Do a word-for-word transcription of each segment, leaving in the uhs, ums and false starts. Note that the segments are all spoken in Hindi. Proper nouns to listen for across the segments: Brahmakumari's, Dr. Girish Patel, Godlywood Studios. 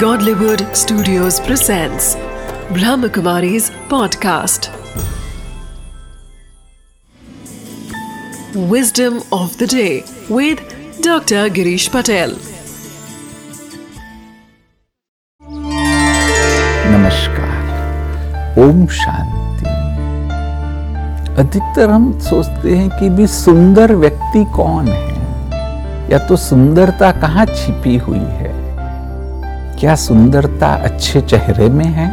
Godlywood Studios presents Brahmakumari's podcast, Wisdom of the Day with Doctor Girish Patel। नमस्कार, ओम शांति। अधिकतर हम सोचते हैं कि भी सुंदर व्यक्ति कौन है, या तो सुंदरता कहाँ छिपी हुई है। क्या सुंदरता अच्छे चेहरे में है?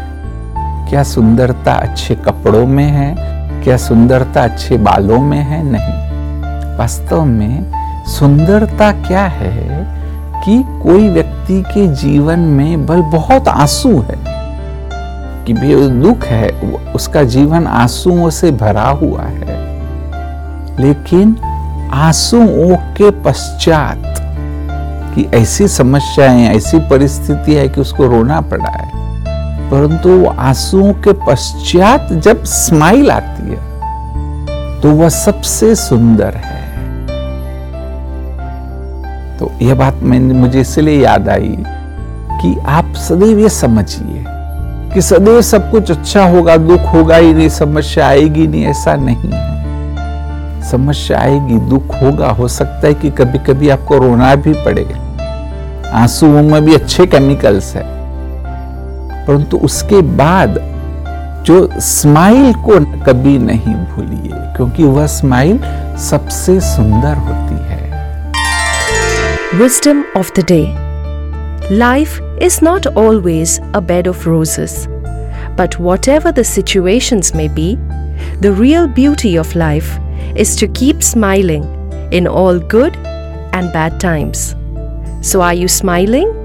क्या सुंदरता अच्छे कपड़ों में है? क्या सुंदरता अच्छे बालों में है? नहीं, वास्तव में सुंदरता क्या है कि कोई व्यक्ति के जीवन में बल बहुत आंसू है, कि भी दुख है, उसका जीवन आंसुओं से भरा हुआ है, लेकिन आंसुओं के पश्चात कि ऐसी समस्याएं, ऐसी परिस्थिति है कि उसको रोना पड़ा है, परंतु वो आंसुओं के पश्चात जब स्माइल आती है तो वह सबसे सुंदर है। तो यह बात मैंने मुझे इसलिए याद आई कि आप सदैव ये समझिए कि सदैव सब कुछ अच्छा होगा, दुख होगा ही नहीं, समस्या आएगी नहीं, ऐसा नहीं है। समस्या आएगी, दुख होगा, हो सकता है कि कभी कभी आपको रोना भी पड़े, आंसुओं में भी अच्छे केमिकल्स है, परंतु उसके बाद जो स्माइल को कभी नहीं भूलिए, क्योंकि वह स्माइल सबसे सुंदर होती है। Wisdom of the day. Life is not always a bed of roses, but whatever the situations may be, the real beauty of life is to keep smiling in all good and bad times. So are you smiling?